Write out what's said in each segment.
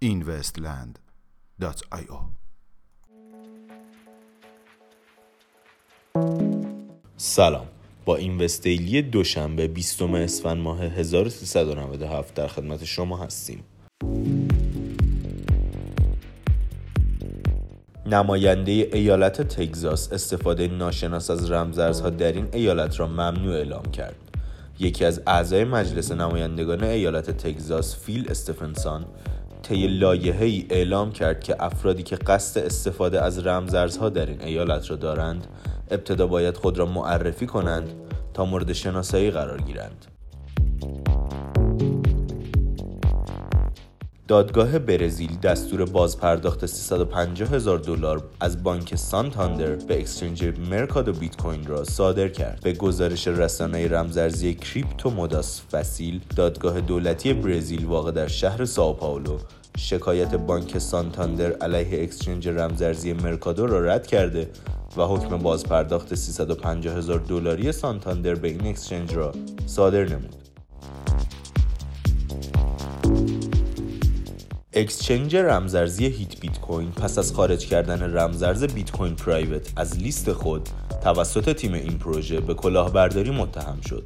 Investland.io سلام، با اینوستیلی دوشنبه 20 اسفند ماه 1397 در خدمت شما هستیم. نماینده ایالت تگزاس استفاده ناشناس از رمزارزها در این ایالت را ممنوع اعلام کرد. یکی از اعضای مجلس نمایندگان ایالت تگزاس، فیل استفنسون، طی لایحه‌ای اعلام کرد که افرادی که قصد استفاده از رمزارزها در این ایالت را دارند، ابتدا باید خود را معرفی کنند تا مورد شناسایی قرار گیرند. دادگاه برزیل دستور بازپرداخت $350,000 از بانک سانتاندر به اکسچنج مرکادو بیتکوین را صادر کرد. به گزارش رسانه‌ای رمزارزی کریپتو موداس فسیل، دادگاه دولتی برزیل واقع در شهر سائو پائولو شکایت بانک سانتاندر علیه اکسچنج رمزارزی مرکادو را رد کرده و حکم بازپرداخت $350,000 سانتاندر به این اکسچنج را صادر نمود. اکسچنج رمزارزی هیت بیت کوین پس از خارج کردن رمزارز بیت کوین پرایوت از لیست خود توسط تیم این پروژه به کلاهبرداری متهم شد.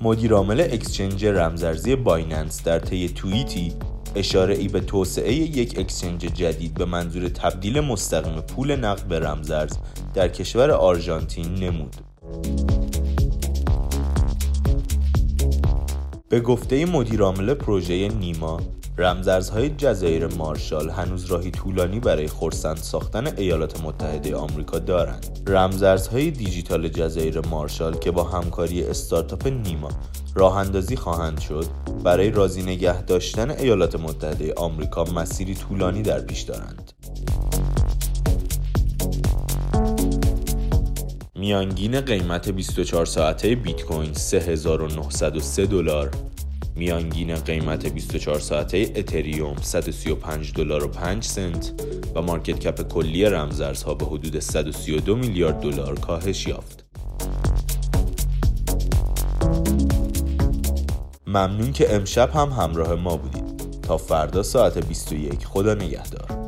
مدیر عامل اکسچنج رمزارزی بایننس در طی توییتی اشاره‌ای به توسعه یک اکسچنج جدید به منظور تبدیل مستقیم پول نقد به رمزارز در کشور آرژانتین نمود. به گفته مدیر عامل پروژه نیما، رمزارزهای جزایر مارشال هنوز راهی طولانی برای خرسند ساختن ایالات متحده آمریکا دارند. رمزارزهای دیجیتال جزایر مارشال که با همکاری استارتاپ نیما راه اندازی خواهند شد، برای راضی نگه داشتن ایالات متحده آمریکا مسیری طولانی در پیش دارند. میانگین قیمت 24 ساعته بیت کوین $3,903، میانگین قیمت 24 ساعته اتریوم $135.05 و مارکت کپ کلی رمزارزها به حدود $132 میلیارد کاهش یافت. ممنون که امشب هم همراه ما بودید. تا فردا ساعت 21 خدا نگهدار.